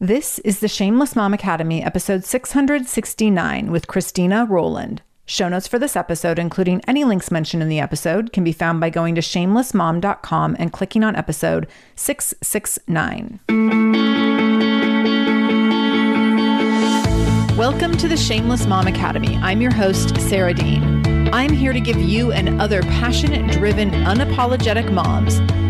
This is the Shameless Mom Academy, episode 669 with Christina Roulund. Show notes for this episode, including any links mentioned in the episode, can be found by going to shamelessmom.com and clicking on episode 669. Welcome to the Shameless Mom Academy. I'm your host, Sarah Dean. I'm here to give you and other passionate, driven, unapologetic moms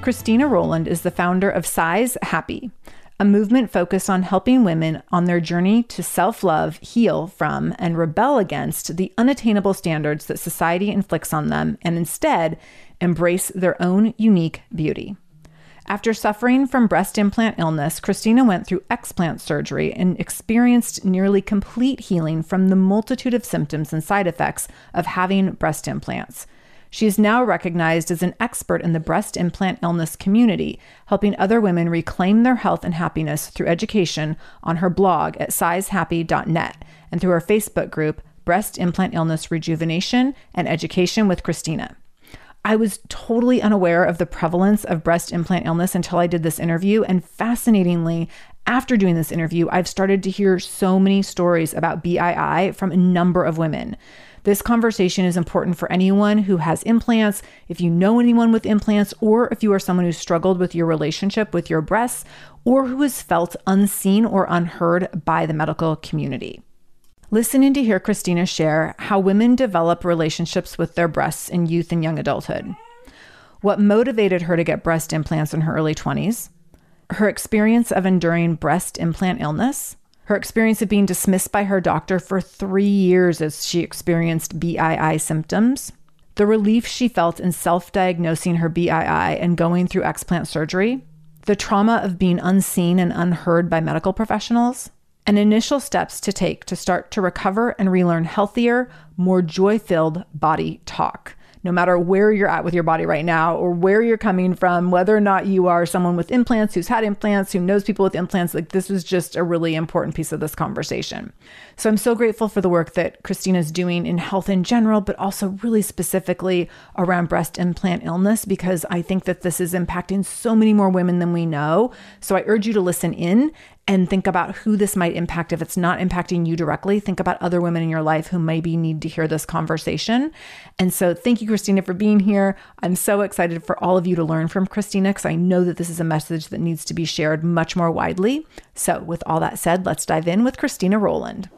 Christina Roulund is the founder of Size: Happy, a movement focused on helping women on their journey to self-love, heal from, and rebel against the unattainable standards that society inflicts on them, and instead embrace their own unique beauty. After suffering from breast implant illness, Christina went through explant surgery and experienced nearly complete healing from the multitude of symptoms and side effects of having breast implants. She is now recognized as an expert in the breast implant illness community, helping other women reclaim their health and happiness through education on her blog at sizehappy.net and through her Facebook group, Breast Implant Illness Rejuvenation and Education with Christina. I was totally unaware of the prevalence of breast implant illness until I did this interview, and fascinatingly, after doing this interview, I've started to hear so many stories about BII from a number of women. This conversation is important for anyone who has implants, if you know anyone with implants, or if you are someone who struggled with your relationship with your breasts, or who has felt unseen or unheard by the medical community. Listen in to hear Christina share how women develop relationships with their breasts in youth and young adulthood, what motivated her to get breast implants in her early 20s, her experience of enduring breast implant illness, her experience of being dismissed by her doctor for 3 years as she experienced BII symptoms, the relief she felt in self-diagnosing her BII and going through explant surgery, the trauma of being unseen and unheard by medical professionals, and initial steps to take to start to recover and relearn healthier, more joy-filled body talk. No matter where you're at with your body right now or where you're coming from, whether or not you are someone with implants, who's had implants, who knows people with implants, like this was just a really important piece of this conversation. So I'm so grateful for the work that Christina's doing in health in general, but also really specifically around breast implant illness, because I think that this is impacting so many more women than we know. So I urge you to listen in and think about who this might impact. If it's not impacting you directly, think about other women in your life who maybe need to hear this conversation. And so thank you, Christina, for being here. I'm so excited for all of you to learn from Christina, because I know that this is a message that needs to be shared much more widely. So with all that said, let's dive in with Christina Roulund.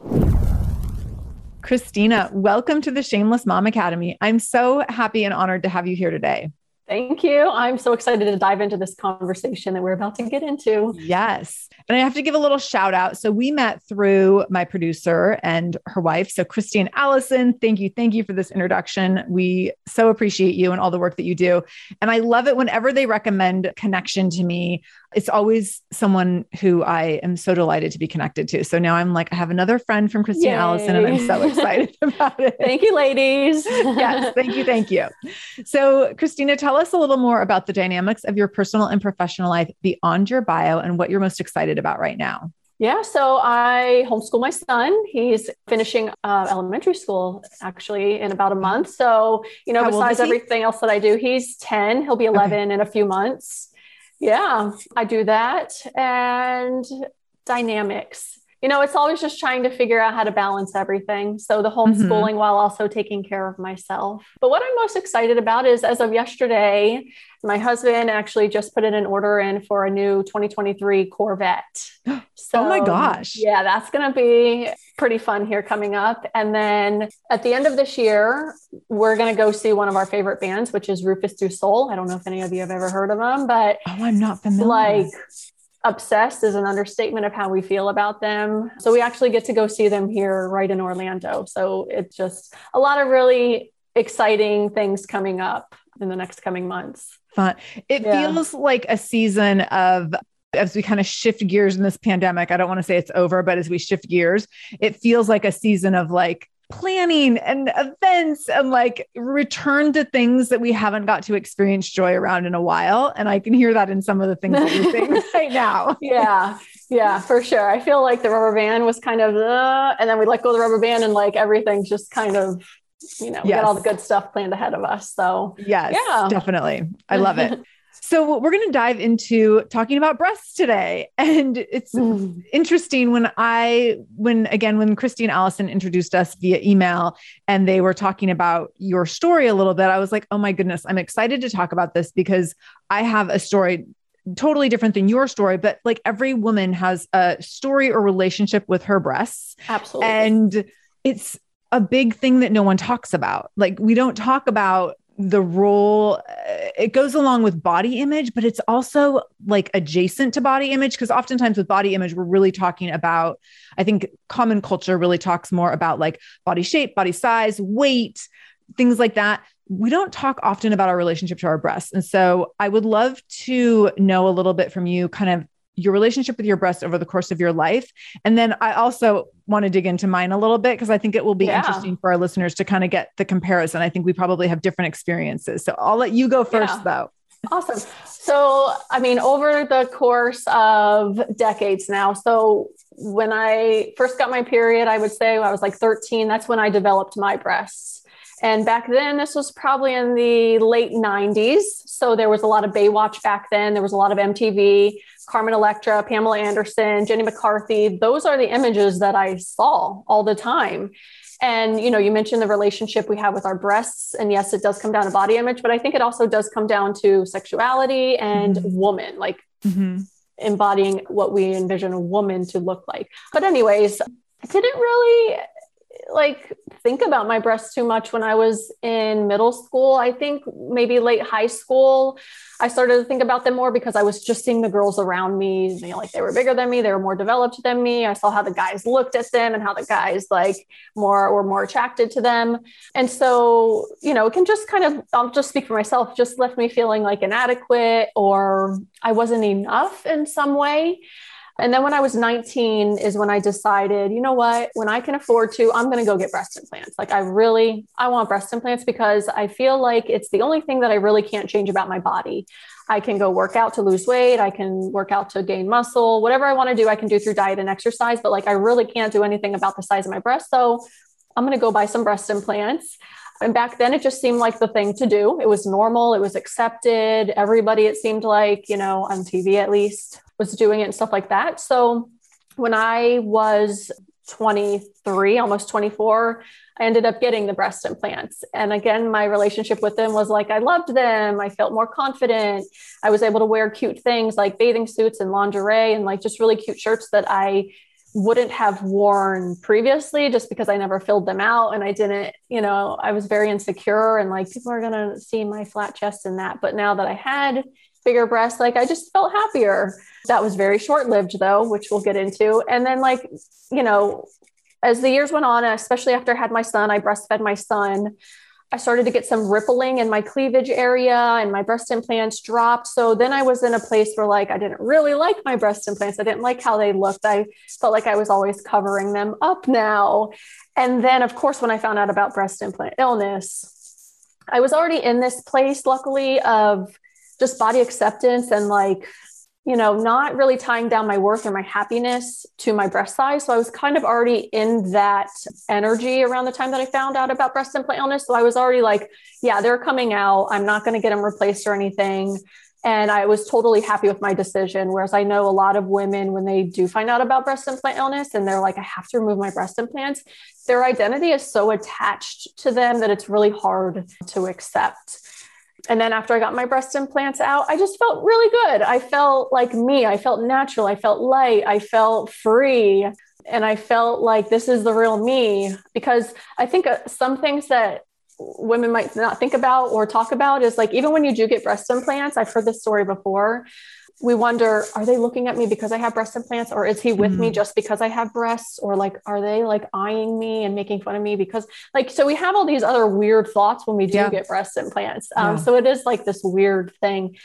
Christina, welcome to the Shameless Mom Academy. I'm so happy and honored to have you here today. Thank you. I'm so excited to dive into this conversation that we're about to get into. Yes. And I have to give a little shout out. So we met through my producer and her wife. So Christine Allison, thank you. Thank you for this introduction. We so appreciate you and all the work that you do. And I love it whenever they recommend connection to me. It's always someone who I am so delighted to be connected to. So now I'm like, I have another friend from Christina Allison, and I'm so excited about it. Thank you, ladies. Yes. Thank you. Thank you. So Christina, tell us a little more about the dynamics of your personal and professional life beyond your bio and what you're most excited about right now. Yeah. So I homeschool my son. He's finishing elementary school actually in about a month. So, you know, besides everything else that I do, he's 10, he'll be 11 in a few months. Yeah, I do that. And dynamics, you know, it's always just trying to figure out how to balance everything. So the homeschooling while also taking care of myself. But what I'm most excited about is, as of yesterday, my husband actually just put in an order in for a new 2023 Corvette. So, oh my gosh. Yeah, that's going to be pretty fun here coming up. And then at the end of this year, we're going to go see one of our favorite bands, which is Rufus Du Sol. I don't know if any of you have ever heard of them, but I'm not familiar. Like, obsessed is an understatement of how we feel about them. So we actually get to go see them here right in Orlando. So it's just a lot of really exciting things coming up in the next coming months. Fun. It feels like a season of, as we kind of shift gears in this pandemic, I don't want to say it's over, but as we shift gears, it feels like a season of like planning and events and like return to things that we haven't got to experience joy around in a while. And I can hear that in some of the things that you're saying right now. Yeah. Yeah, for sure. I feel like the rubber band was kind of, and then we let go of the rubber band and like, everything's just kind of, you know, we got all the good stuff planned ahead of us. So definitely. I love it. So we're going to dive into talking about breasts today. And it's interesting when Christine Allison introduced us via email and they were talking about your story a little bit, I was like, oh my goodness, I'm excited to talk about this because I have a story totally different than your story, but like every woman has a story or relationship with her breasts. Absolutely. And it's a big thing that no one talks about. Like we don't talk about the role. It goes along with body image, but it's also like adjacent to body image. Cause oftentimes with body image, we're really talking about, I think common culture really talks more about like body shape, body size, weight, things like that. We don't talk often about our relationship to our breasts. And so I would love to know a little bit from you kind of your relationship with your breasts over the course of your life. And then I also want to dig into mine a little bit because I think it will be interesting for our listeners to kind of get the comparison. I think we probably have different experiences. So I'll let you go first though. Awesome. So, I mean, over the course of decades now, so when I first got my period, I would say when I was like 13, that's when I developed my breasts. And back then, this was probably in the late 90s. So there was a lot of Baywatch back then. There was a lot of MTV, Carmen Electra, Pamela Anderson, Jenny McCarthy. Those are the images that I saw all the time. And, you know, you mentioned the relationship we have with our breasts. And yes, it does come down to body image, but I think it also does come down to sexuality and woman, like embodying what we envision a woman to look like. But anyways, I didn't really like think about my breasts too much when I was in middle school. I think maybe late high school, I started to think about them more because I was just seeing the girls around me, you know, like they were bigger than me. They were more developed than me. I saw how the guys looked at them and how the guys like were more attracted to them. And so, you know, it can just kind of, I'll just speak for myself, just left me feeling like inadequate or I wasn't enough in some way. And then when I was 19 is when I decided, you know what, when I can afford to, I'm going to go get breast implants. Like I want breast implants because I feel like it's the only thing that I really can't change about my body. I can go work out to lose weight. I can work out to gain muscle, whatever I want to do, I can do through diet and exercise, but like, I really can't do anything about the size of my breast. So I'm going to go buy some breast implants. And back then it just seemed like the thing to do. It was normal. It was accepted. Everybody, it seemed like, you know, on TV at least, was doing it and stuff like that. So When I was 23, almost 24, I ended up getting the breast implants. And again, my relationship with them was like, I loved them. I felt more confident. I was able to wear cute things like bathing suits and lingerie and like just really cute shirts that I wouldn't have worn previously just because I never filled them out. And I didn't, you know, I was very insecure and like, people are going to see my flat chest and that. But now that I had bigger breasts, like I just felt happier. That was very short-lived though, which we'll get into. And then like, you know, as the years went on, especially after I had my son, I breastfed my son, I started to get some rippling in my cleavage area and my breast implants dropped. So then I was in a place where like, I didn't really like my breast implants. I didn't like how they looked. I felt like I was always covering them up now. And then of course, when I found out about breast implant illness, I was already in this place, luckily, of just body acceptance and like, you know, not really tying down my worth or my happiness to my breast size. So I was kind of already in that energy around the time that I found out about breast implant illness. So I was already like, yeah, they're coming out. I'm not going to get them replaced or anything. And I was totally happy with my decision. Whereas I know a lot of women, when they do find out about breast implant illness and they're like, I have to remove my breast implants, their identity is so attached to them that it's really hard to accept. And then after I got my breast implants out, I just felt really good. I felt like me. I felt natural. I felt light. I felt free. And I felt like this is the real me, because I think some things that women might not think about or talk about is like, even when you do get breast implants, I've heard this story before. We wonder, are they looking at me because I have breast implants, or is he with me just because I have breasts, or like, are they like eyeing me and making fun of me because like, so we have all these other weird thoughts when we do get breast implants. So it is like this weird thing,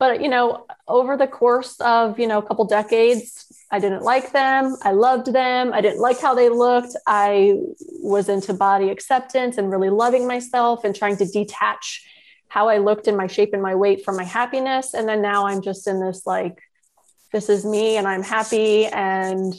but you know, over the course of, you know, a couple decades, I didn't like them. I loved them. I didn't like how they looked. I was into body acceptance and really loving myself and trying to detach how I looked in my shape and my weight for my happiness. And then now I'm just in this, like, this is me and I'm happy. And,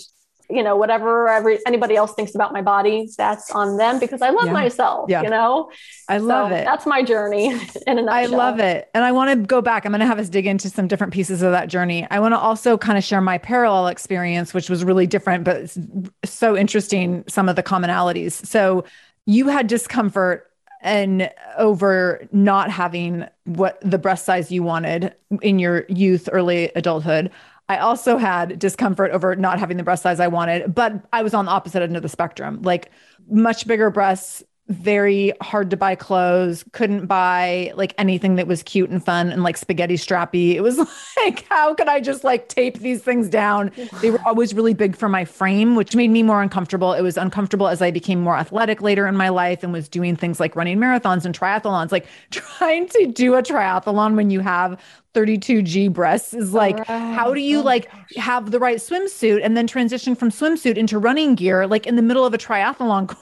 you know, whatever anybody else thinks about my body, that's on them, because I love myself, you know, I love it. That's my journey in a nutshell. I love it. And I want to go back. I'm going to have us dig into some different pieces of that journey. I want to also kind of share my parallel experience, which was really different, but it's so interesting, some of the commonalities. So you had discomfort and over not having what the breast size you wanted in your youth, early adulthood. I also had discomfort over not having the breast size I wanted, but I was on the opposite end of the spectrum, like much bigger breasts, very hard to buy clothes, couldn't buy like anything that was cute and fun and like spaghetti strappy. It was like, how could I just like tape these things down? They were always really big for my frame, which made me more uncomfortable. It was uncomfortable as I became more athletic later in my life and was doing things like running marathons and triathlons. Like trying to do a triathlon when you have 32G breasts is like, how do you like have the right swimsuit and then transition from swimsuit into running gear, like in the middle of a triathlon course?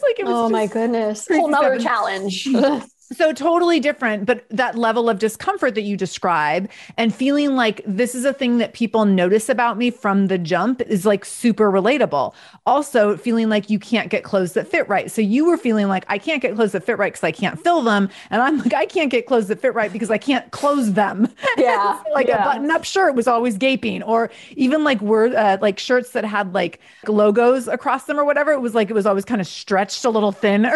Like it was my goodness. Whole nother challenge. So totally different, but that level of discomfort that you describe and feeling like this is a thing that people notice about me from the jump is like super relatable. Also feeling like you can't get clothes that fit right. So you were feeling like I can't get clothes that fit right because I can't fill them. And I'm like, I can't get clothes that fit right because I can't close them. Yeah. Like a button up shirt was always gaping, or even like word, like shirts that had like logos across them or whatever. It was like, it was always kind of stretched a little thin.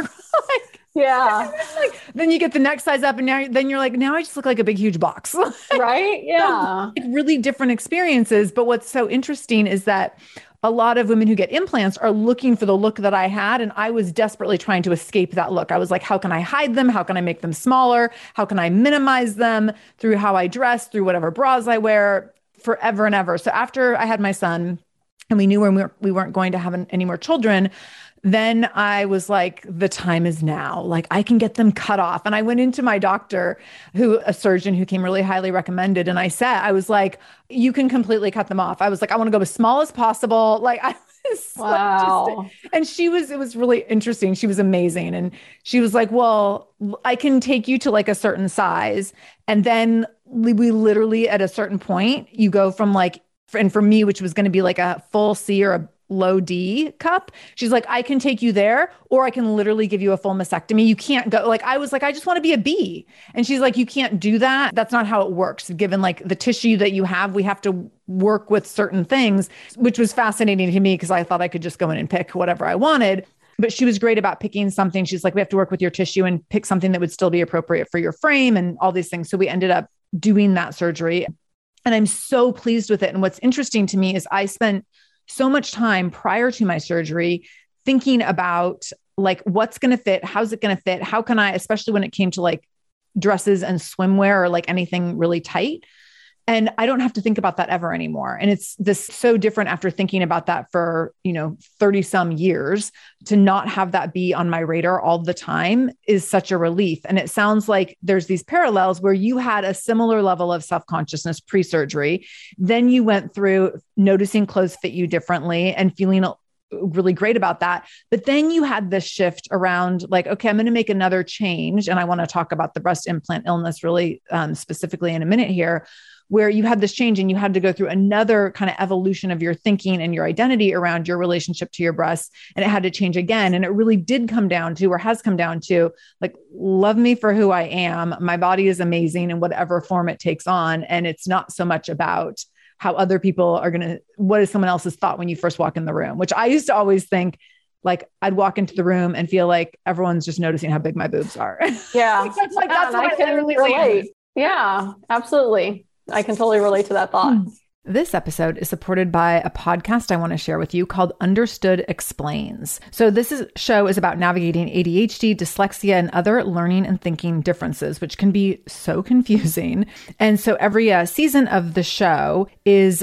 Yeah. Like, then you get the next size up and now then you're like, now I just look like a big, huge box. Right. Yeah. So, like, really different experiences. But what's so interesting is that a lot of women who get implants are looking for the look that I had. And I was desperately trying to escape that look. I was like, how can I hide them? How can I make them smaller? How can I minimize them through how I dress, through whatever bras I wear, forever and ever. So after I had my son and we knew we weren't going to have any more children, then I was like, the time is now, like I can get them cut off. And I went into my doctor, a surgeon who came really highly recommended. And I was like, you can completely cut them off. I was like, I want to go as small as possible. Like I was like, just, and it was really interesting. She was amazing. And she was like, well, I can take you to like a certain size. And then we literally at a certain point, you go from like, and for me, which was going to be like a full C or a low D cup. She's like, I can take you there, or I can literally give you a full mastectomy. You can't go. Like, I was like, I just want to be a B. And she's like, you can't do that. That's not how it works. Given like the tissue that you have, we have to work with certain things, which was fascinating to me because I thought I could just go in and pick whatever I wanted. But she was great about picking something. She's like, we have to work with your tissue and pick something that would still be appropriate for your frame and all these things. So we ended up doing that surgery. And I'm so pleased with it. And what's interesting to me is I spent so much time prior to my surgery thinking about like, what's going to fit? How's it going to fit? How can I, especially when it came to like dresses and swimwear or like anything really tight. And I don't have to think about that ever anymore. And it's this so different after thinking about that for, 30 some years, to not have that be on my radar all the time is such a relief. And it sounds like there's these parallels where you had a similar level of self-consciousness pre-surgery. Then you went through noticing clothes fit you differently and feeling really great about that. But then you had this shift around like, okay, I'm going to make another change. And I want to talk about the breast implant illness really specifically in a minute here, where you had this change and you had to go through another kind of evolution of your thinking and your identity around your relationship to your breasts. And it had to change again. And it really did come down to, or has come down to, like, love me for who I am. My body is amazing in whatever form it takes on. And it's not so much about how other people are going to, what is someone else's thought when you first walk in the room, which I used to always think, like, I'd walk into the room and feel like everyone's just noticing how big my boobs are. Yeah. like, that's what I can really relate. Yeah, absolutely. I can totally relate to that thought. This episode is supported by a podcast I want to share with you called Understood Explains. So this show is about navigating ADHD, dyslexia, and other learning and thinking differences, which can be so confusing. And so every season of the show is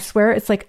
swear it's like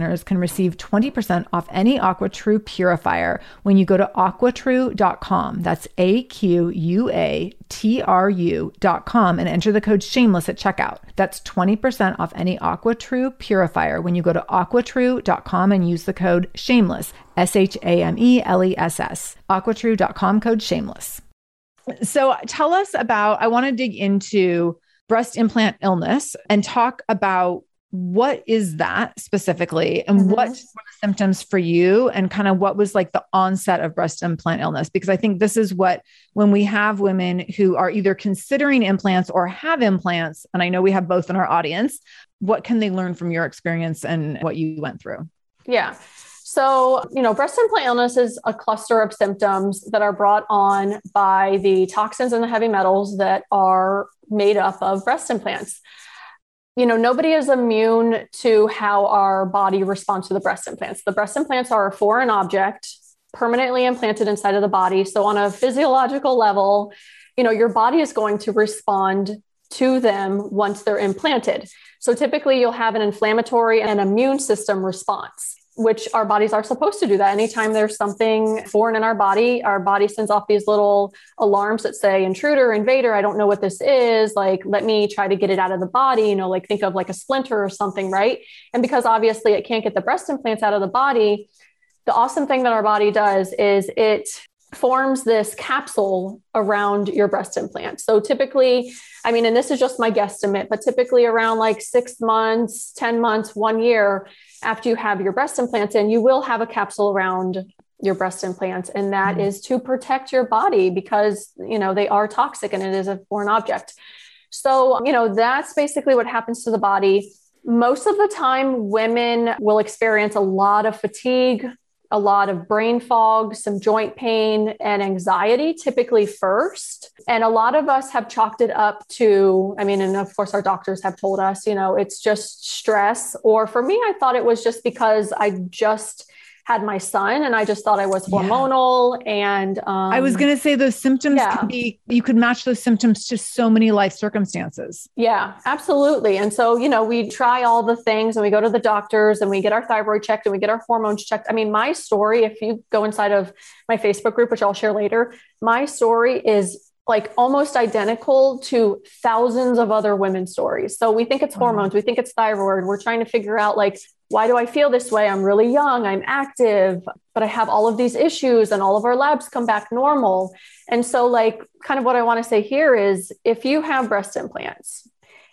listeners can receive 20% off any AquaTru purifier when you go to aquatru.com. That's AQUATRU.com and enter the code shameless at checkout. That's 20% off any AquaTru purifier when you go to aquatru.com and use the code shameless, SHAMELESS, aquatru.com code shameless. So tell us about, I want to dig into breast implant illness and talk about what is that specifically and what were the symptoms for you and kind of what was like the onset of breast implant illness? Because I think this is what, when we have women who are either considering implants or have implants, and I know we have both in our audience, what can they learn from your experience and what you went through? Yeah. So, you know, breast implant illness is a cluster of symptoms that are brought on by the toxins and the heavy metals that are made up of breast implants. You know, nobody is immune to how our body responds to the breast implants. The breast implants are a foreign object permanently implanted inside of the body. So on a physiological level, you know, your body is going to respond to them once they're implanted. So typically you'll have an inflammatory and immune system response, which our bodies are supposed to do that. Anytime there's something foreign in our body sends off these little alarms that say intruder, invader, I don't know what this is. Like, let me try to get it out of the body, you know, like think of like a splinter or something, right? And because obviously it can't get the breast implants out of the body, the awesome thing that our body does is it forms this capsule around your breast implant. So typically, I mean, and this is just my guesstimate, but typically around like 6 months, 10 months, 1 year after you have your breast implants in, you will have a capsule around your breast implants. And that is to protect your body because, you know, they are toxic and it is a foreign object. So, you know, that's basically what happens to the body. Most of the time, women will experience a lot of fatigue, a lot of brain fog, some joint pain and anxiety typically first. And a lot of us have chalked it up to, I mean, and of course our doctors have told us, you know, it's just stress. Or for me, I thought it was just because I just had my son and I just thought I was hormonal. And I was going to say those symptoms can be, you could match those symptoms to so many life circumstances. Yeah, absolutely. And so, you know, we try all the things and we go to the doctors and we get our thyroid checked and we get our hormones checked. I mean, my story, if you go inside of my Facebook group, which I'll share later, my story is like almost identical to thousands of other women's stories. So we think it's hormones, we think it's thyroid. We're trying to figure out like, why do I feel this way? I'm really young, I'm active, but I have all of these issues and all of our labs come back normal. And so like, kind of what I want to say here is if you have breast implants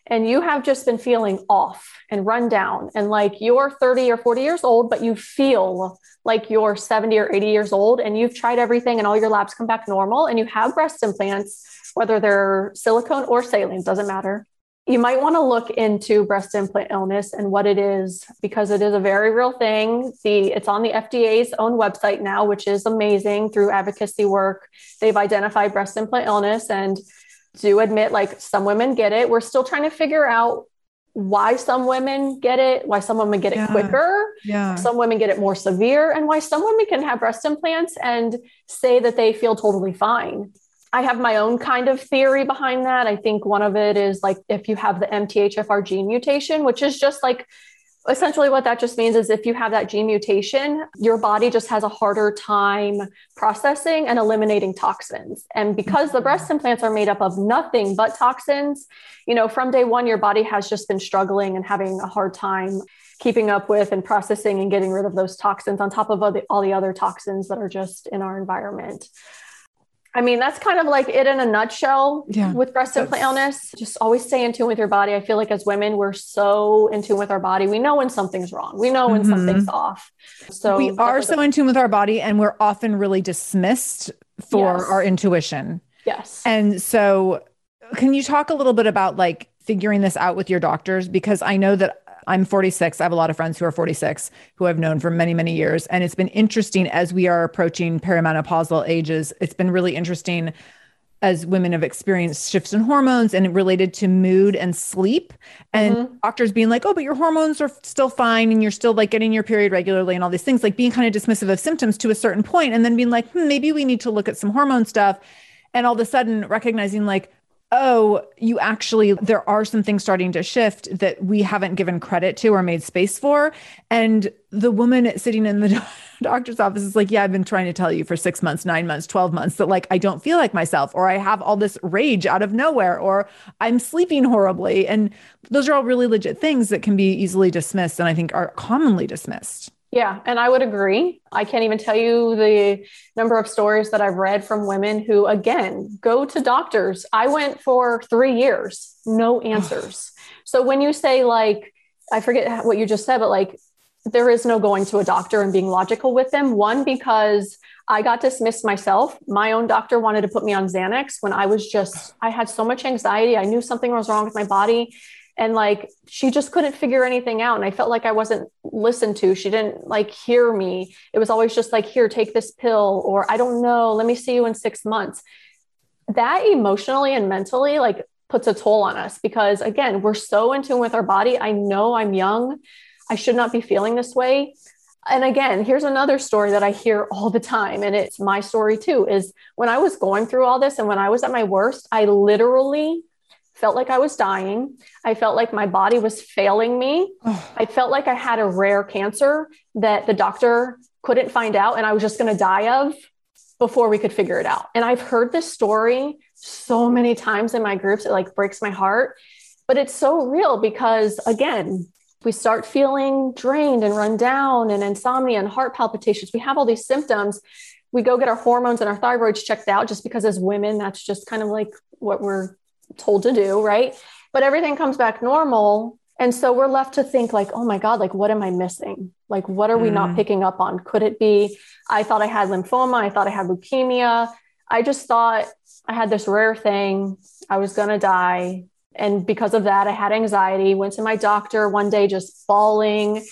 and you have just been feeling off and run down and like you're 30 or 40 years old, but you feel like you're 70 or 80 years old and you've tried everything and all your labs come back normal and you have breast implants, whether they're silicone or saline, doesn't matter. You might want to look into breast implant illness and what it is, because it is a very real thing. It's on the FDA's own website now, which is amazing. Through advocacy work, they've identified breast implant illness and do admit like some women get it. We're still trying to figure out why some women get it, why some women get it quicker, some women get it more severe, and why some women can have breast implants and say that they feel totally fine. I have my own kind of theory behind that. I think one of it is like if you have the MTHFR gene mutation, which is just like essentially what that just means is if you have that gene mutation, your body just has a harder time processing and eliminating toxins. And because the breast implants are made up of nothing but toxins, you know, from day one, your body has just been struggling and having a hard time keeping up with and processing and getting rid of those toxins on top of all the other toxins that are just in our environment. I mean, that's kind of like it in a nutshell with breast implant illness. Just always stay in tune with your body. I feel like as women, we're so in tune with our body. We know when something's wrong. We know when something's off. So we are so in tune with our body and we're often really dismissed for our intuition. Yes. And so can you talk a little bit about like figuring this out with your doctors? Because I know that I'm 46. I have a lot of friends who are 46 who I've known for many, many years. And it's been interesting as we are approaching perimenopausal ages. It's been really interesting as women have experienced shifts in hormones and related to mood and sleep and doctors being like, oh, but your hormones are still fine. And you're still like getting your period regularly and all these things, like being kind of dismissive of symptoms to a certain point and then being like, maybe we need to look at some hormone stuff. And all of a sudden recognizing like, oh, you actually, there are some things starting to shift that we haven't given credit to or made space for. And the woman sitting in the doctor's office is like, yeah, I've been trying to tell you for 6 months, 9 months, 12 months that like, I don't feel like myself, or I have all this rage out of nowhere, or I'm sleeping horribly. And those are all really legit things that can be easily dismissed. And I think are commonly dismissed. Yeah. And I would agree. I can't even tell you the number of stories that I've read from women who, again, go to doctors. I went for 3 years, no answers. So when you say like, I forget what you just said, but like, there is no going to a doctor and being logical with them. One, because I got dismissed myself. My own doctor wanted to put me on Xanax when I was just, I had so much anxiety. I knew something was wrong with my body. And like, she just couldn't figure anything out. And I felt like I wasn't listened to. She didn't like hear me. It was always just like, here, take this pill, or I don't know, let me see you in 6 months. That emotionally and mentally like puts a toll on us because again, we're so in tune with our body. I know I'm young. I should not be feeling this way. And again, here's another story that I hear all the time. And it's my story too, is when I was going through all this and when I was at my worst, I literally felt like I was dying. I felt like my body was failing me. I felt like I had a rare cancer that the doctor couldn't find out and I was just going to die of before we could figure it out. And I've heard this story so many times in my groups, it like breaks my heart, but it's so real because again, we start feeling drained and run down and insomnia and heart palpitations. We have all these symptoms. We go get our hormones and our thyroids checked out just because as women, that's just kind of like what we're told to do, right? But everything comes back normal. And so we're left to think like, oh my God, like, what am I missing? Like, what are we not picking up on? Could it be, I thought I had lymphoma. I thought I had leukemia. I just thought I had this rare thing. I was going to die. And because of that, I had anxiety, went to my doctor one day, just bawling.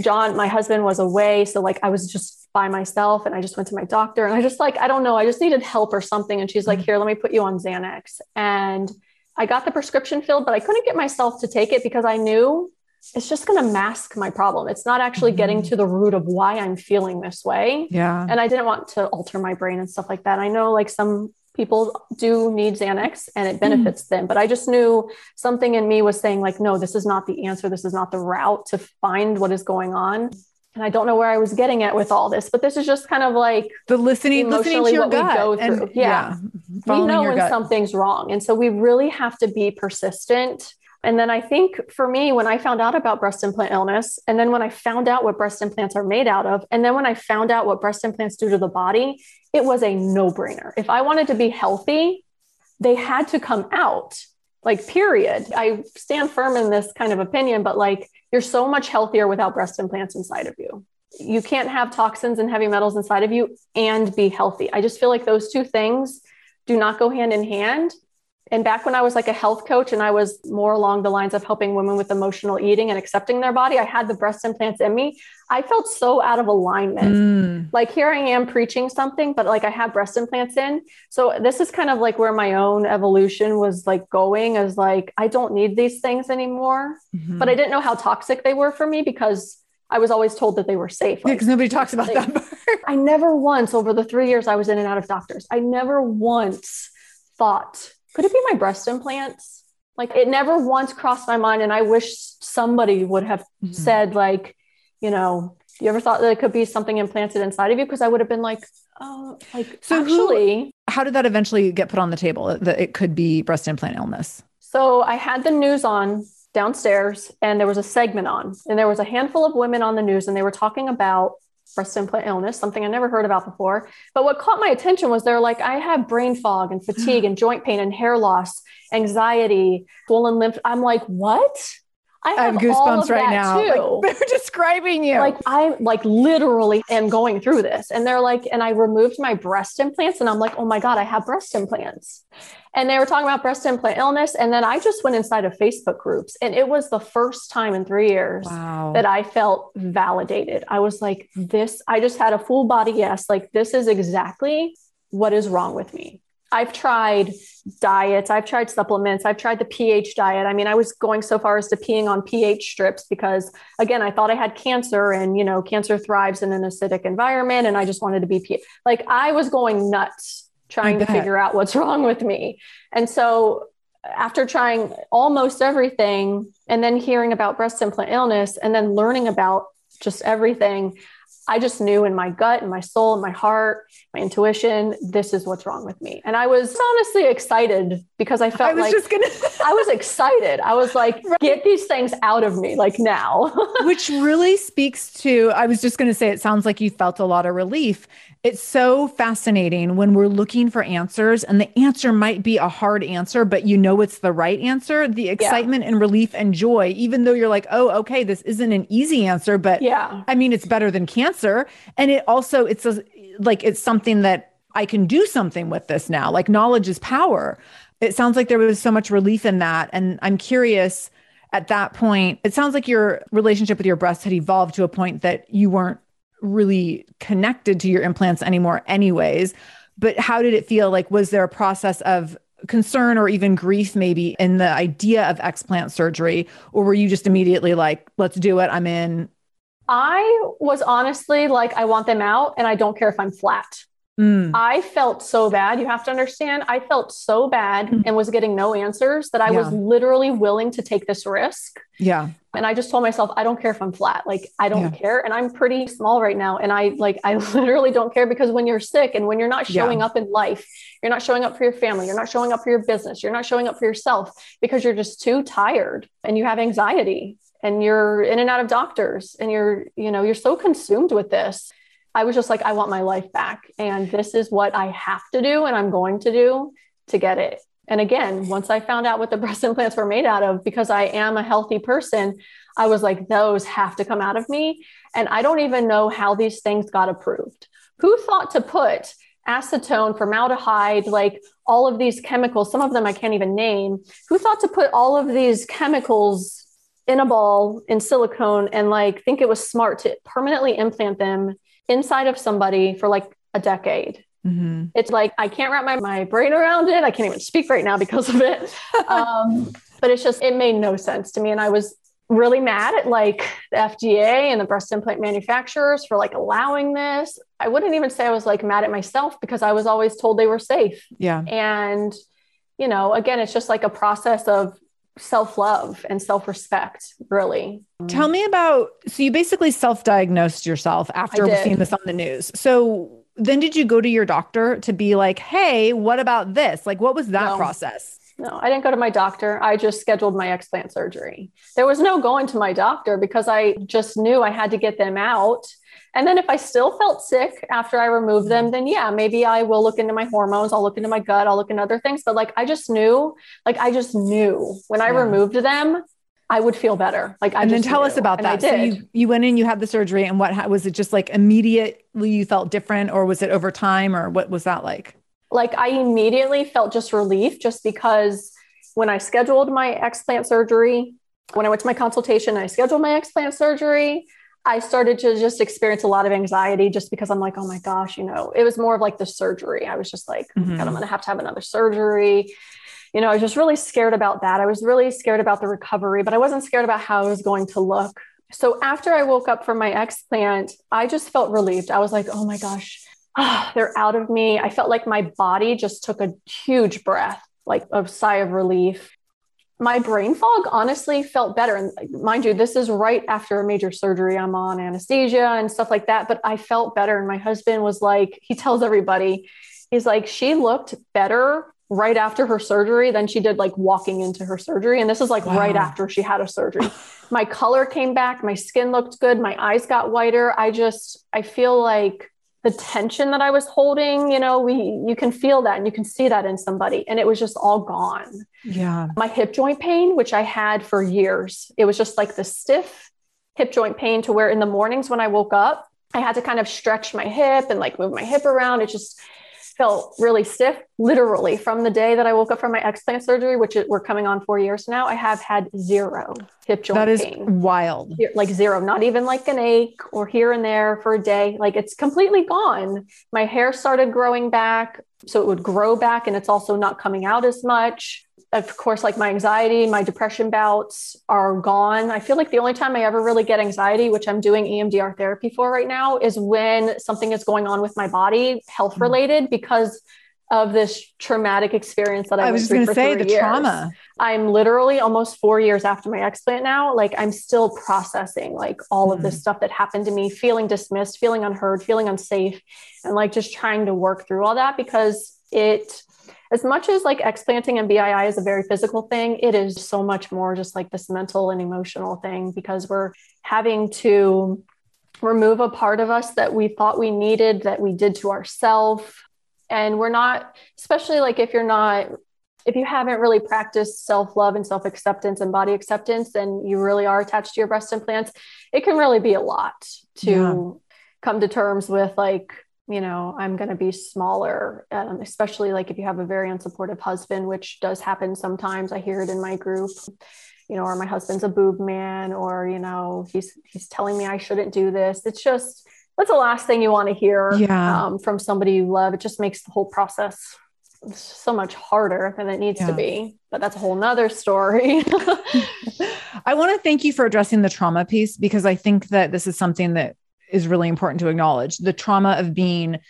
John, my husband, was away. So like, I was just by myself and I just went to my doctor and I just like, I don't know, I just needed help or something. And she's like, here, let me put you on Xanax. And I got the prescription filled, but I couldn't get myself to take it because I knew it's just going to mask my problem. It's not actually getting to the root of why I'm feeling this way. Yeah. And I didn't want to alter my brain and stuff like that. I know like some people do need Xanax and it benefits them, but I just knew something in me was saying like, no, this is not the answer. This is not the route to find what is going on. And I don't know where I was getting at with all this, but this is just kind of like the listening to your gut we go through. And, yeah. We know when something's wrong. And so we really have to be persistent. And then I think for me, when I found out about breast implant illness, and then when I found out what breast implants are made out of, and then when I found out what breast implants do to the body, it was a no-brainer. If I wanted to be healthy, they had to come out, like, period. I stand firm in this kind of opinion, but like, you're so much healthier without breast implants inside of you. You can't have toxins and heavy metals inside of you and be healthy. I just feel like those two things do not go hand in hand. And back when I was like a health coach and I was more along the lines of helping women with emotional eating and accepting their body, I had the breast implants in me. I felt so out of alignment. Like here I am preaching something, but like I have breast implants in. So this is kind of like where my own evolution was like going as like, I don't need these things anymore, but I didn't know how toxic they were for me because I was always told that they were safe. Because nobody talks about that part. I never once over the 3 years I was in and out of doctors, I never once thought, could it be my breast implants? Like it never once crossed my mind. And I wish somebody would have said like, you know, you ever thought that it could be something implanted inside of you? Cause I would have been like, oh, like so actually, how did that eventually get put on the table that it could be breast implant illness? So I had the news on downstairs and there was a segment on, and there was a handful of women on the news and they were talking about breast implant illness, something I never heard about before. But what caught my attention was they're like, I have brain fog and fatigue and joint pain and hair loss, anxiety, swollen lymph. I'm like, what? I have goosebumps all of right that now. Like, they're describing you. Like I like literally am going through this. And they're like, and I removed my breast implants and I'm like, oh my God, I have breast implants. And they were talking about breast implant illness. And then I just went inside of Facebook groups and it was the first time in 3 years that I felt validated. I was like this, I just had a full body. Yes. Like this is exactly what is wrong with me. I've tried diets. I've tried supplements. I've tried the pH diet. I mean, I was going so far as to peeing on pH strips because again, I thought I had cancer and, you know, cancer thrives in an acidic environment. And I just wanted to be pH. Like I was going nuts trying to figure out what's wrong with me. And so after trying almost everything and then hearing about breast implant illness and then learning about just everything, I just knew in my gut and my soul and my heart, my intuition, this is what's wrong with me. And I was honestly excited because I felt I was excited. I was like, get these things out of me, like now. Which really speaks to, I was just going to say, it sounds like you felt a lot of relief. It's so fascinating when we're looking for answers and the answer might be a hard answer, but you know, it's the right answer. The excitement and relief and joy, even though you're like, oh, okay, this isn't an easy answer, but I mean, it's better than cancer. And it also, it's something that I can do something with this now, like knowledge is power. It sounds like there was so much relief in that. And I'm curious at that point, it sounds like your relationship with your breast had evolved to a point that you weren't really connected to your implants anymore anyways, but how did it feel? Like, was there a process of concern or even grief maybe in the idea of explant surgery, or were you just immediately like, let's do it, I'm in? I was honestly like, I want them out and I don't care if I'm flat. I felt so bad. You have to understand, I felt so bad and was getting no answers that I was literally willing to take this risk. Yeah. And I just told myself, I don't care if I'm flat. Like, I don't care. And I'm pretty small right now. And I literally don't care, because when you're sick and when you're not showing up in life, you're not showing up for your family, you're not showing up for your business, you're not showing up for yourself because you're just too tired and you have anxiety and you're in and out of doctors and you're so consumed with this. I was just like, I want my life back. And this is what I have to do. And I'm going to do to get it. And again, once I found out what the breast implants were made out of, because I am a healthy person, I was like, those have to come out of me. And I don't even know how these things got approved. Who thought to put acetone, formaldehyde, like all of these chemicals, some of them I can't even name, who thought to put all of these chemicals in a ball in silicone and like think it was smart to permanently implant them inside of somebody for like a decade? It's like, I can't wrap my brain around it. I can't even speak right now because of it. But it's just, it made no sense to me. And I was really mad at like the FDA and the breast implant manufacturers for like allowing this. I wouldn't even say I was like mad at myself, because I was always told they were safe. Yeah. And, you know, again, it's just like a process of self-love and self-respect, really. Tell me about, so you basically self-diagnosed yourself after seeing this on the news. So then did you go to your doctor to be like, hey, what about this? Like, what was that process? No, I didn't go to my doctor. I just scheduled my explant surgery. There was no going to my doctor because I just knew I had to get them out. And then if I still felt sick after I removed them, then maybe I will look into my hormones. I'll look into my gut. I'll look into other things. But like, I just knew when I removed them, I would feel better. Like, and then tell us about that. So you went in, you had the surgery, and what was it? Just like immediately you felt different, or was it over time, or what was that like? Like, I immediately felt just relief, just because when I scheduled my explant surgery, when I went to my consultation, I scheduled my explant surgery, I started to just experience a lot of anxiety, just because I'm like, oh my gosh, you know, it was more of like the surgery. I was just like, God, I'm going to have another surgery. You know, I was just really scared about that. I was really scared about the recovery, but I wasn't scared about how I was going to look. So after I woke up from my explant, I just felt relieved. I was like, oh my gosh, they're out of me. I felt like my body just took a huge breath, like a sigh of relief. My brain fog honestly felt better. And mind you, this is right after a major surgery. I'm on anesthesia and stuff like that, but I felt better. And my husband was like, he tells everybody, he's like, she looked better right after her surgery than she did like walking into her surgery. And this is like right after she had a surgery. My color came back. My skin looked good. My eyes got whiter. I feel like the tension that I was holding, you know, you can feel that and you can see that in somebody. And it was just all gone. Yeah. My hip joint pain, which I had for years, it was just like the stiff hip joint pain to where in the mornings when I woke up, I had to kind of stretch my hip and like move my hip around. It just felt really stiff, literally from the day that I woke up from my explant surgery, which we're coming on 4 years now. I have had zero hip joint pain. That is wild. Like zero, not even like an ache or here and there for a day. Like it's completely gone. My hair started growing back. So it would grow back and it's also not coming out as much. Of course, like my anxiety, my depression bouts are gone. I feel like the only time I ever really get anxiety, which I'm doing EMDR therapy for right now, is when something is going on with my body, health related, because of this traumatic experience that I was just going to say, the years. Trauma. I'm literally almost 4 years after my explant now, like I'm still processing like all of this stuff that happened to me, feeling dismissed, feeling unheard, feeling unsafe, and like just trying to work through all that, because it, as much as like explanting and BII is a very physical thing, it is so much more just like this mental and emotional thing, because we're having to remove a part of us that we thought we needed, that we did to ourselves. And we're not, especially like if you haven't really practiced self-love and self-acceptance and body acceptance, and you really are attached to your breast implants, it can really be a lot to come to terms with, like, you know, I'm going to be smaller, especially like if you have a very unsupportive husband, which does happen sometimes. I hear it in my group, you know, or my husband's a boob man, or, you know, he's telling me I shouldn't do this. It's just, that's the last thing you want to hear from somebody you love. It just makes the whole process so much harder than it needs to be, but that's a whole nother story. I want to thank you for addressing the trauma piece, because I think that this is something that is really important to acknowledge. The trauma of being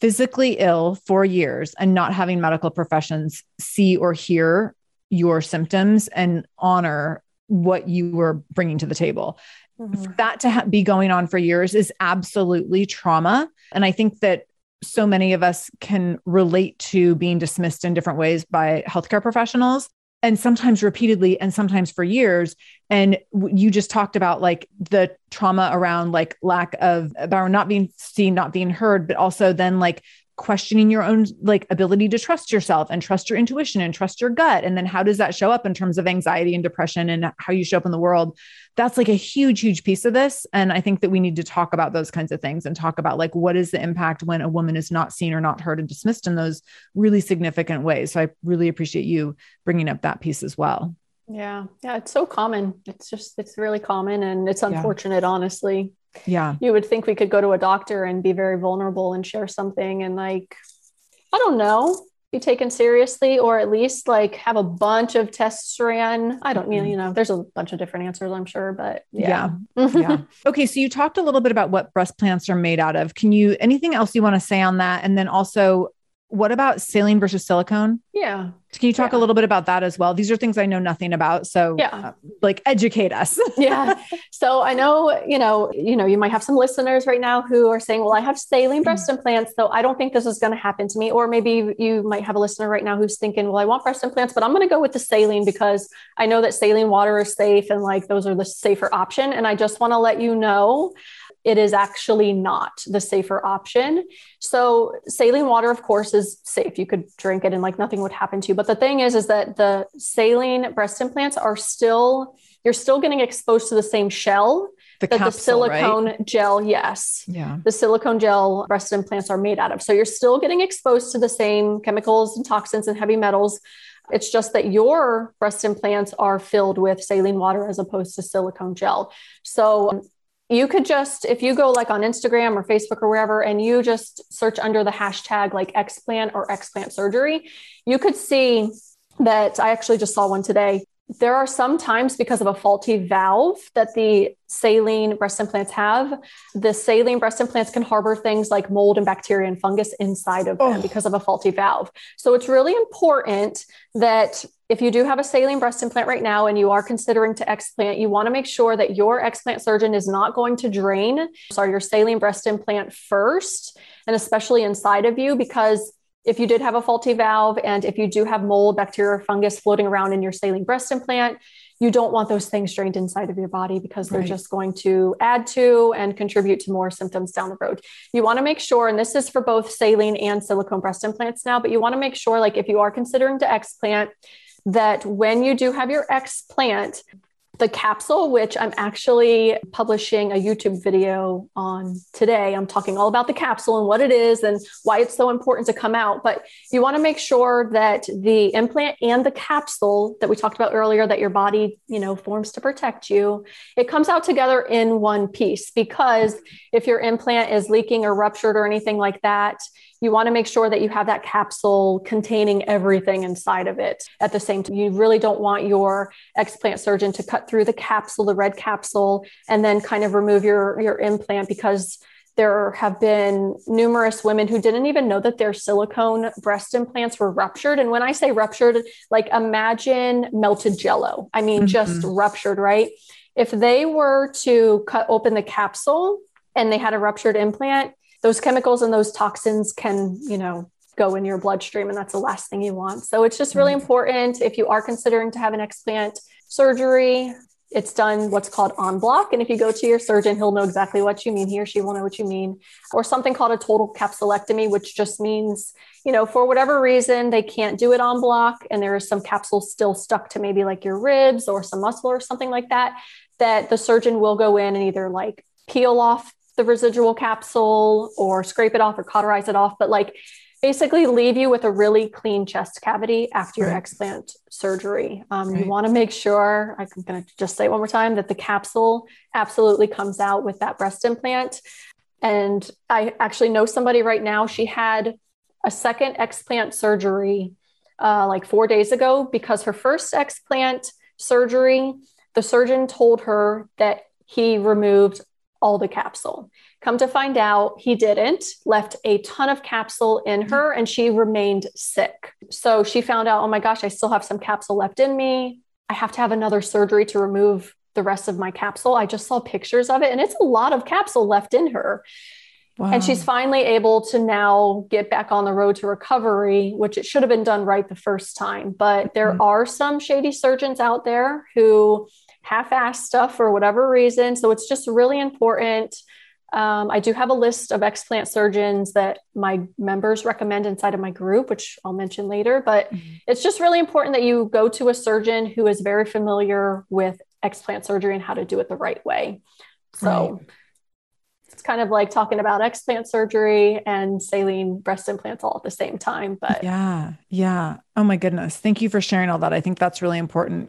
physically ill for years and not having medical professions see or hear your symptoms and honor what you were bringing to the table. For that to be going on for years is absolutely trauma. And I think that so many of us can relate to being dismissed in different ways by healthcare professionals, and sometimes repeatedly, and sometimes for years. And you just talked about like the trauma around like lack of, about not being seen, not being heard, but also then like questioning your own like ability to trust yourself and trust your intuition and trust your gut. And then how does that show up in terms of anxiety and depression and how you show up in the world? That's like a huge, huge piece of this. And I think that we need to talk about those kinds of things and talk about like, what is the impact when a woman is not seen or not heard and dismissed in those really significant ways. So I really appreciate you bringing up that piece as well. Yeah. Yeah. It's so common. It's really common, and it's unfortunate, honestly. Yeah. You would think we could go to a doctor and be very vulnerable and share something and, like, I don't know, be taken seriously, or at least like have a bunch of tests ran. I don't mean, you know, there's a bunch of different answers, I'm sure, but yeah. Okay. So you talked a little bit about what breast implants are made out of. Can you, anything else you want to say on that? And then also, what about saline versus silicone? Yeah. Can you talk a little bit about that as well? These are things I know nothing about. So like, educate us. So I know, you know, you might have some listeners right now who are saying, well, I have saline breast implants, so I don't think this is going to happen to me. Or maybe you might have a listener right now who's thinking, well, I want breast implants, but I'm going to go with the saline because I know that saline water is safe, and like, those are the safer option. And I just want to let you know, it is actually not the safer option. So saline water, of course, is safe. You could drink it and like nothing would happen to you. But the thing is that the saline breast implants are still, you're still getting exposed to the same shell that the silicone gel. Yes. Yeah. The silicone gel breast implants are made out of. So you're still getting exposed to the same chemicals and toxins and heavy metals. It's just that your breast implants are filled with saline water as opposed to silicone gel. So you could just, if you go like on Instagram or Facebook or wherever, and you just search under the hashtag like explant or explant surgery, you could see that, I actually just saw one today, there are sometimes, because of a faulty valve that the saline breast implants have, the saline breast implants can harbor things like mold and bacteria and fungus inside of them because of a faulty valve. So it's really important that if you do have a saline breast implant right now and you are considering to explant, you want to make sure that your explant surgeon is not going to drain, your saline breast implant first, and especially inside of you, because if you did have a faulty valve and if you do have mold, bacteria, or fungus floating around in your saline breast implant, you don't want those things drained inside of your body, because they're just going to add to and contribute to more symptoms down the road. You want to make sure, and this is for both saline and silicone breast implants now, but you want to make sure, like, if you are considering to explant, that when you do have your explant, the capsule, which I'm actually publishing a YouTube video on today, I'm talking all about the capsule and what it is and why it's so important to come out. But you want to make sure that the implant and the capsule that we talked about earlier, that your body, you know, forms to protect you, it comes out together in one piece, because if your implant is leaking or ruptured or anything like that, you want to make sure that you have that capsule containing everything inside of it at the same time. You really don't want your explant surgeon to cut through the capsule, the red capsule, and then kind of remove your implant, because There have been numerous women who didn't even know that their silicone breast implants were ruptured. And when I say ruptured, like imagine melted jello. I mean, just ruptured, right? If they were to cut open the capsule and they had a ruptured implant, those chemicals and those toxins can, you know, go in your bloodstream, and that's the last thing you want. So it's just really important, if you are considering to have an explant surgery, it's done what's called en bloc. And if you go to your surgeon, he'll know exactly what you mean. He or she will know what you mean. Or something called a total capsulectomy, which just means, you know, for whatever reason, they can't do it en bloc, and there is some capsule still stuck to maybe like your ribs or some muscle or something like that, that the surgeon will go in and either like peel off the residual capsule or scrape it off or cauterize it off. But like basically leave you with a really clean chest cavity after your explant surgery. You want to make sure, I'm going to just say it one more time, that the capsule absolutely comes out with that breast implant. And I actually know somebody right now, she had a second explant surgery like 4 days ago, because her first explant surgery, the surgeon told her that he removed all the capsule. Come to find out, he didn't, left a ton of capsule in her, and she remained sick. So she found out, oh my gosh, I still have some capsule left in me. I have to have another surgery to remove the rest of my capsule. I just saw pictures of it, and it's a lot of capsule left in her. Wow. And she's finally able to now get back on the road to recovery, which it should have been done right the first time. But there are some shady surgeons out there who half-ass stuff for whatever reason. So it's just really important. I do have a list of explant surgeons that my members recommend inside of my group, which I'll mention later, but it's just really important that you go to a surgeon who is very familiar with explant surgery and how to do it the right way. So it's kind of like talking about explant surgery and saline breast implants all at the same time, but yeah. Oh my goodness. Thank you for sharing all that. I think that's really important.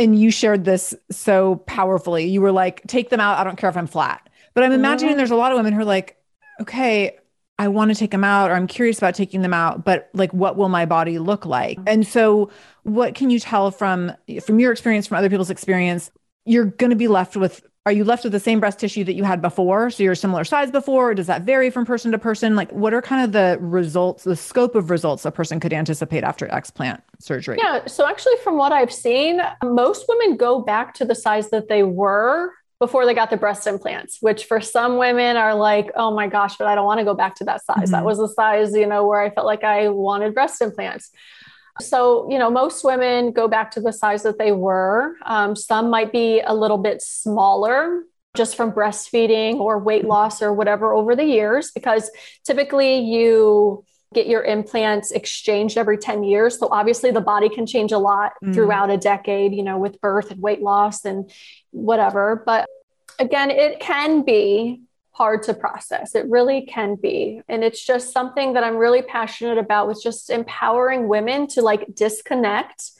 and you shared this so powerfully. You were like, take them out. I don't care if I'm flat. But I'm imagining there's a lot of women who are like, okay, I want to take them out, or I'm curious about taking them out, but like, what will my body look like? And so what can you tell from your experience, from other people's experience? You're going to be left with, are you left with the same breast tissue that you had before? So you're a similar size before, or does that vary from person to person? Like, what are kind of the results, the scope of results a person could anticipate after explant surgery? Yeah. So actually, from what I've seen, most women go back to the size that they were before they got the breast implants, which for some women are like, oh my gosh, but I don't want to go back to that size. That was the size, you know, where I felt like I wanted breast implants. So, you know, most women go back to the size that they were. Some might be a little bit smaller just from breastfeeding or weight loss or whatever over the years, because typically you get your implants exchanged every 10 years. So obviously the body can change a lot throughout a decade, you know, with birth and weight loss and whatever. But again, it can be hard to process. It really can be. And it's just something that I'm really passionate about, with just empowering women to like disconnect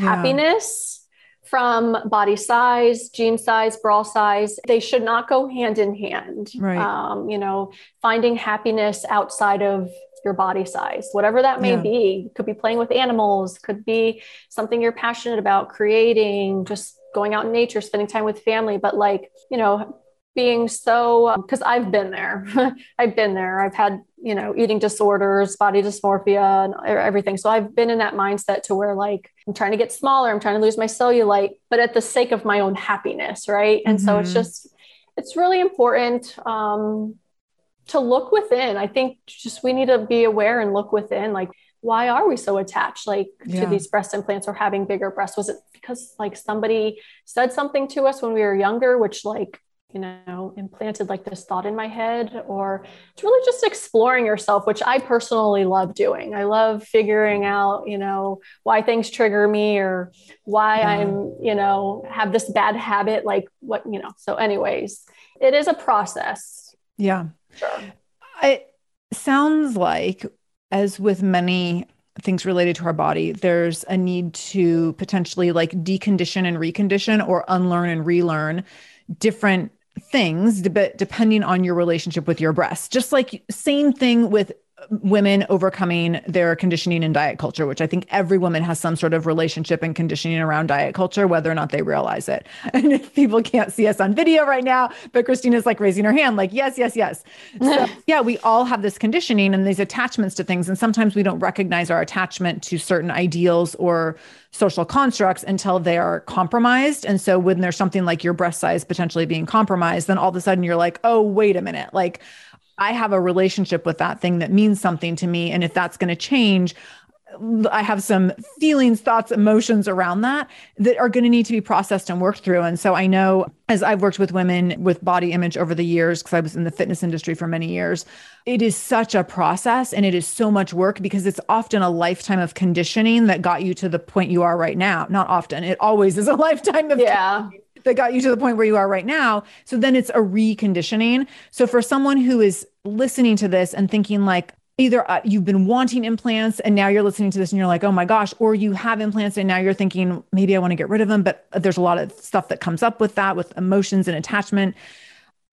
happiness from body size, jean size, bra size. They should not go hand in hand. You know, finding happiness outside of your body size, whatever that may be. Could be playing with animals, could be something you're passionate about, creating, just going out in nature, spending time with family. But like, you know, being so, because I've been there. I've had, you know, eating disorders, body dysmorphia and everything. So I've been in that mindset to where like, I'm trying to get smaller, I'm trying to lose my cellulite, but at the sake of my own happiness. Right. And so it's just, it's really important to look within. I think just, we need to be aware and look within, like, why are we so attached to these breast implants or having bigger breasts? Was it because like somebody said something to us when we were younger, which like, you know, implanted like this thought in my head? Or it's really just exploring yourself, which I personally love doing. I love figuring out, you know, why things trigger me or why I'm, you know, have this bad habit, like what, you know, so anyways, it is a process. Yeah. Sure. It sounds like, as with many things related to our body, there's a need to potentially like decondition and recondition or unlearn and relearn different things, but depending on your relationship with your breasts. Just like same thing with women overcoming their conditioning and diet culture, which I think every woman has some sort of relationship and conditioning around diet culture, whether or not they realize it. And if people can't see us on video right now, but Christina's like raising her hand, like, yes, yes, yes. So yeah, we all have this conditioning and these attachments to things. And sometimes we don't recognize our attachment to certain ideals or social constructs until they are compromised. And so when there's something like your breast size potentially being compromised, then all of a sudden you're like, oh, wait a minute. Like, I have a relationship with that thing that means something to me. And if that's going to change, I have some feelings, thoughts, emotions around that that are going to need to be processed and worked through. And so I know, as I've worked with women with body image over the years, because I was in the fitness industry for many years, it is such a process and it is so much work, because it's often a lifetime of conditioning that got you to the point you are right now. Not often, it always is a lifetime of conditioning that got you to the point where you are right now. So then it's a reconditioning. So for someone who is listening to this and thinking like, either you've been wanting implants and now you're listening to this and you're like, oh my gosh, or you have implants and now you're thinking, maybe I want to get rid of them, but there's a lot of stuff that comes up with that, with emotions and attachment.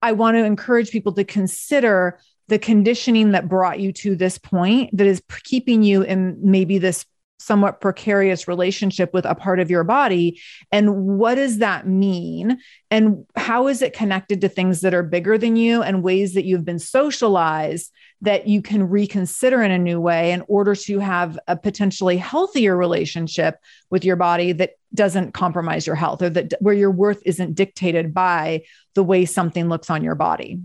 I want to encourage people to consider the conditioning that brought you to this point that is keeping you in maybe this somewhat precarious relationship with a part of your body. And what does that mean? And how is it connected to things that are bigger than you and ways that you've been socialized that you can reconsider in a new way in order to have a potentially healthier relationship with your body that doesn't compromise your health, or that where your worth isn't dictated by the way something looks on your body?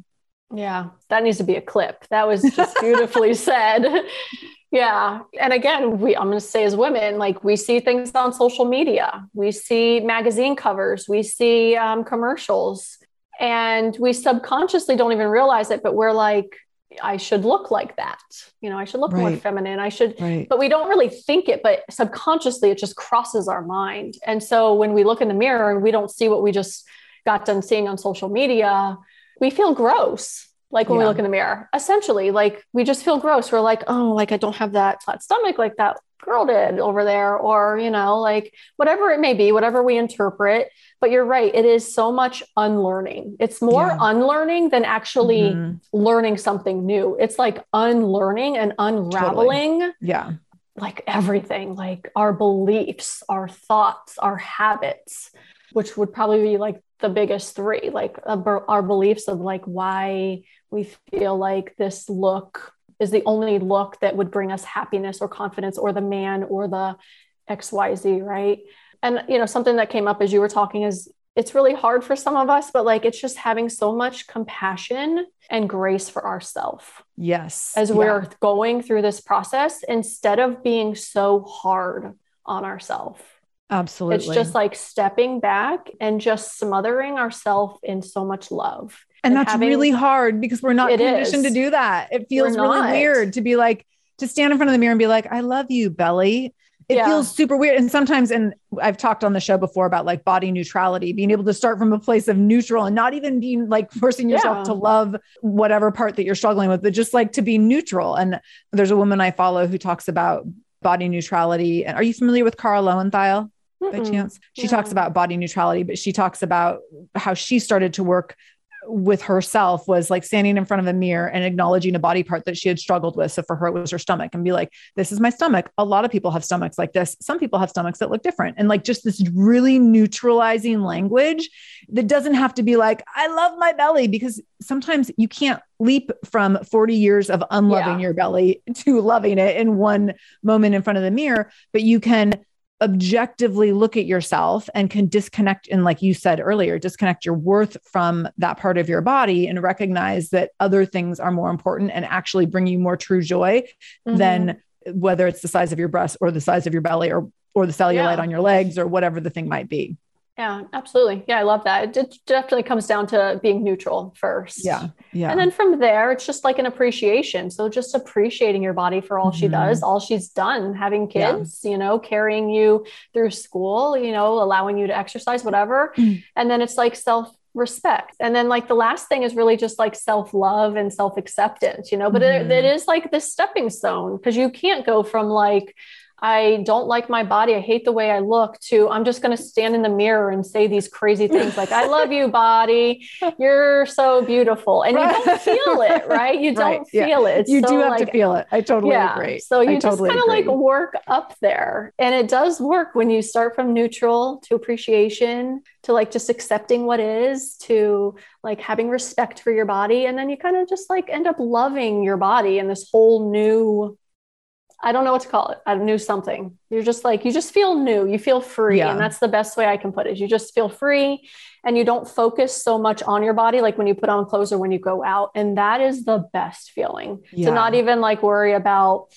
Yeah. That needs to be a clip. That was just beautifully said. Yeah. And again, I'm going to say, as women, like, we see things on social media, we see magazine covers, we see commercials, and we subconsciously don't even realize it, but we're like, I should look like that. You know, I should look more feminine. I should, but we don't really think it, but subconsciously it just crosses our mind. And so when we look in the mirror and we don't see what we just got done seeing on social media, we feel gross. Like when we look in the mirror, essentially, like, we just feel gross. We're like, oh, like, I don't have that flat stomach like that girl did over there, or, you know, like whatever it may be, whatever we interpret. But you're right. It is so much unlearning. It's more unlearning than actually learning something new. It's like unlearning and unraveling. Totally. Yeah. Like everything, like our beliefs, our thoughts, our habits, which would probably be like the biggest three, like our beliefs of like why we feel like this look is the only look that would bring us happiness or confidence, or the man, or the XYZ. Right. And, you know, something that came up as you were talking is, it's really hard for some of us, but like, it's just having so much compassion and grace for ourselves. Yes. As we're going through this process, instead of being so hard on ourselves. Absolutely. It's just like stepping back and just smothering ourselves in so much love. And that's really hard, because we're not conditioned to do that. It feels really weird to be like, to stand in front of the mirror and be like, I love you, belly. It feels super weird. And sometimes, and I've talked on the show before about like body neutrality, being able to start from a place of neutral and not even being like forcing yourself to love whatever part that you're struggling with, but just like to be neutral. And there's a woman I follow who talks about body neutrality. And are you familiar with Carl Lowenthal? By chance? She talks about body neutrality, but she talks about how she started to work with herself was like standing in front of a mirror and acknowledging a body part that she had struggled with. So for her, it was her stomach, and be like, this is my stomach. A lot of people have stomachs like this. Some people have stomachs that look different. And like, just this really neutralizing language that doesn't have to be like, I love my belly, because sometimes you can't leap from 40 years of unloving your belly to loving it in one moment in front of the mirror, but you can objectively look at yourself and can disconnect. And like you said earlier, disconnect your worth from that part of your body and recognize that other things are more important and actually bring you more true joy than whether it's the size of your breast or the size of your belly or the cellulite on your legs or whatever the thing might be. Yeah, absolutely. Yeah. I love that. It definitely comes down to being neutral first. Yeah. Yeah. And then from there, it's just like an appreciation. So just appreciating your body for all she does, all she's done, having kids, you know, carrying you through school, you know, allowing you to exercise, whatever. And then it's like self-respect. And then like the last thing is really just like self-love and self-acceptance, you know, but it is like this stepping stone, because you can't go from like, I don't like my body, I hate the way I look, to I'm just going to stand in the mirror and say these crazy things like, I love you, body. You're so beautiful. And you don't feel it, right? You don't feel it. It's you do have like, to feel it. I totally agree. So you just kind of like work up there. And it does work when you start from neutral to appreciation, to like just accepting what is, to like having respect for your body. And then you kind of just like end up loving your body in this whole new, I don't know what to call it. I knew something. You're just like, you just feel new, you feel free. Yeah. And that's the best way I can put it, is you just feel free and you don't focus so much on your body. Like when you put on clothes or when you go out, and that is the best feeling, to not even like worry about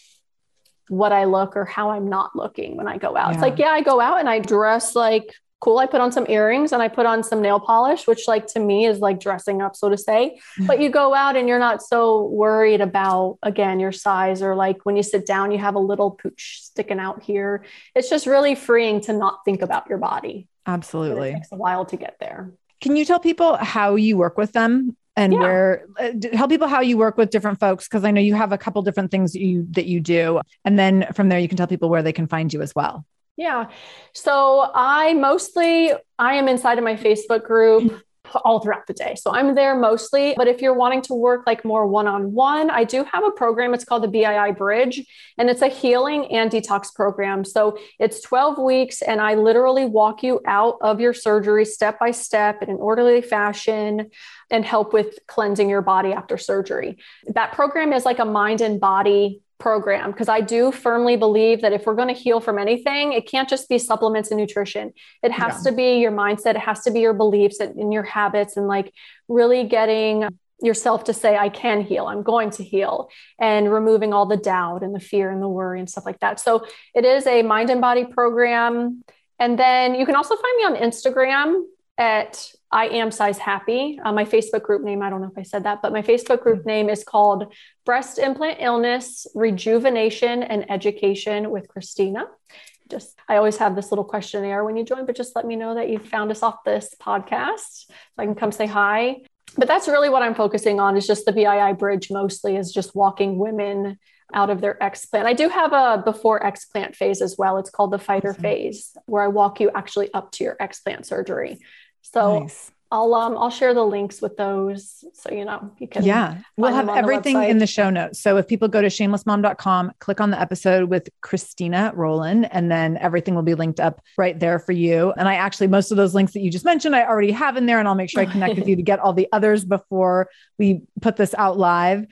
what I look or how I'm not looking when I go out. Yeah. It's like, yeah, I go out and I dress like cool. I put on some earrings and I put on some nail polish, which like to me is like dressing up, so to say, but you go out and you're not so worried about, again, your size, or like when you sit down, you have a little pooch sticking out here. It's just really freeing to not think about your body. Absolutely. It takes a while to get there. Can you tell people how you work with them and where, tell people how you work with different folks? 'Cause I know you have a couple different things that you do. And then from there, you can tell people where they can find you as well. Yeah. So I am inside of my Facebook group all throughout the day. So I'm there mostly, but if you're wanting to work like more one-on-one, I do have a program. It's called the BII Bridge, and it's a healing and detox program. So it's 12 weeks and I literally walk you out of your surgery step-by-step in an orderly fashion and help with cleansing your body after surgery. That program is like a mind and body program, because I do firmly believe that if we're going to heal from anything, it can't just be supplements and nutrition. It has to be your mindset. It has to be your beliefs and your habits, and like really getting yourself to say, I can heal, I'm going to heal, and removing all the doubt and the fear and the worry and stuff like that. So it is a mind and body program. And then you can also find me on Instagram at I am Size Happy. My Facebook group name, I don't know if I said that, but my Facebook group name is called Breast Implant Illness Rejuvenation and Education with Christina. Just, I always have this little questionnaire when you join, but just let me know that you found us off this podcast so I can come say hi. But that's really what I'm focusing on, is just the BII Bridge mostly, is just walking women out of their explant. I do have a before explant phase as well. It's called the fighter phase, where I walk you actually up to your explant surgery. So I'll share the links with those. So, you know, you can, we'll have everything in the show notes. So if people go to shamelessmom.com, click on the episode with Christina Roulund, and then everything will be linked up right there for you. And I actually, most of those links that you just mentioned, I already have in there, and I'll make sure I connect with you to get all the others before we put this out live.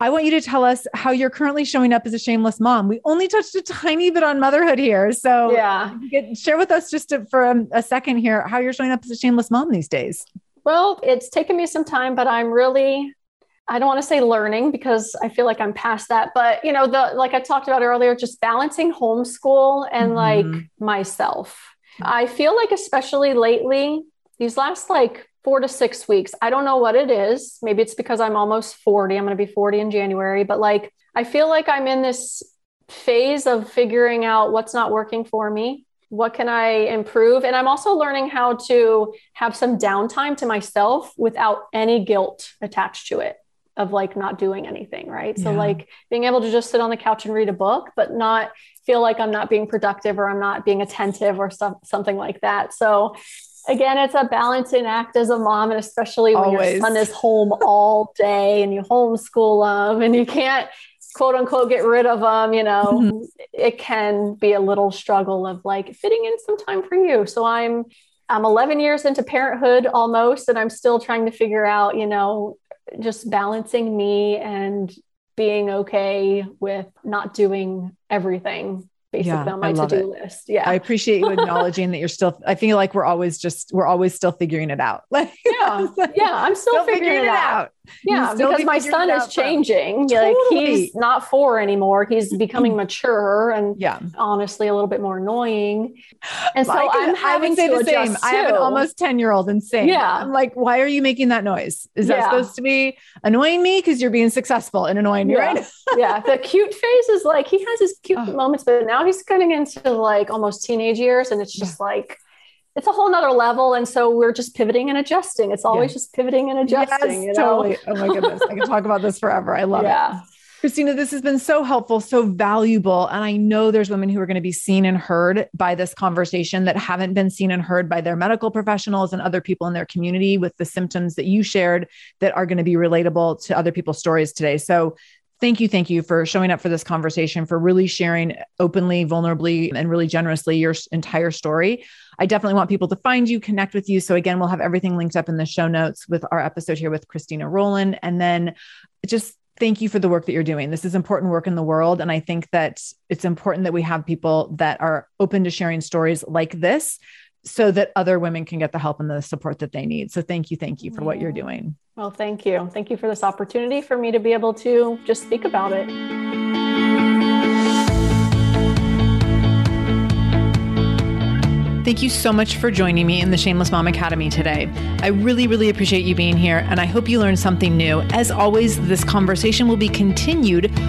I want you to tell us how you're currently showing up as a shameless mom. We only touched a tiny bit on motherhood here. So share with us just for a second here, how you're showing up as a shameless mom these days. Well, it's taken me some time, but I'm really, I don't want to say learning, because I feel like I'm past that, but you know, like I talked about earlier, just balancing homeschool and like myself. I feel like, especially lately, these last like 4 to 6 weeks, I don't know what it is. Maybe it's because I'm almost 40. I'm going to be 40 in January, but like, I feel like I'm in this phase of figuring out what's not working for me. What can I improve? And I'm also learning how to have some downtime to myself without any guilt attached to it of like not doing anything. Right. Yeah. So like being able to just sit on the couch and read a book, but not feel like I'm not being productive or I'm not being attentive or something like that. So Again, it's a balancing act as a mom, and especially when your son is home all day and you homeschool them and you can't quote unquote get rid of them, you know, mm-hmm. It can be a little struggle of like fitting in some time for you. So I'm 11 years into parenthood almost, and I'm still trying to figure out, you know, just balancing me and being okay with not doing everything basically on my to-do list. Yeah. I appreciate you acknowledging that you're still, I feel like we're always still figuring it out. I'm still figuring it out. Yeah. Because my son is changing. Totally. Like he's not 4 anymore. He's becoming mature and honestly a little bit more annoying. And so I'm having to adjust the same. I have an almost 10-year-old and saying, I'm like, why are you making that noise? Is that supposed to be annoying me? Cause you're being successful and annoying me. Yeah. Right? Yeah. The cute phase is like, he has his cute moments, but now he's getting into like almost teenage years. And it's just like, it's a whole nother level. And so we're just pivoting and adjusting. It's always just pivoting and adjusting. Yes, you know? Totally. Oh my goodness. I could talk about this forever. I love it. Christina, this has been so helpful, so valuable. And I know there's women who are going to be seen and heard by this conversation that haven't been seen and heard by their medical professionals and other people in their community with the symptoms that you shared that are going to be relatable to other people's stories today. So Thank you for showing up for this conversation, for really sharing openly, vulnerably, and really generously your entire story. I definitely want people to find you, connect with you. So again, we'll have everything linked up in the show notes with our episode here with Christina Roulund. And then just thank you for the work that you're doing. This is important work in the world. And I think that it's important that we have people that are open to sharing stories like this so that other women can get the help and the support that they need. So thank you for what you're doing. Well, thank you. Thank you for this opportunity for me to be able to just speak about it. Thank you so much for joining me in the Shameless Mom Academy today. I really, really appreciate you being here, and I hope you learned something new. As always, this conversation will be continued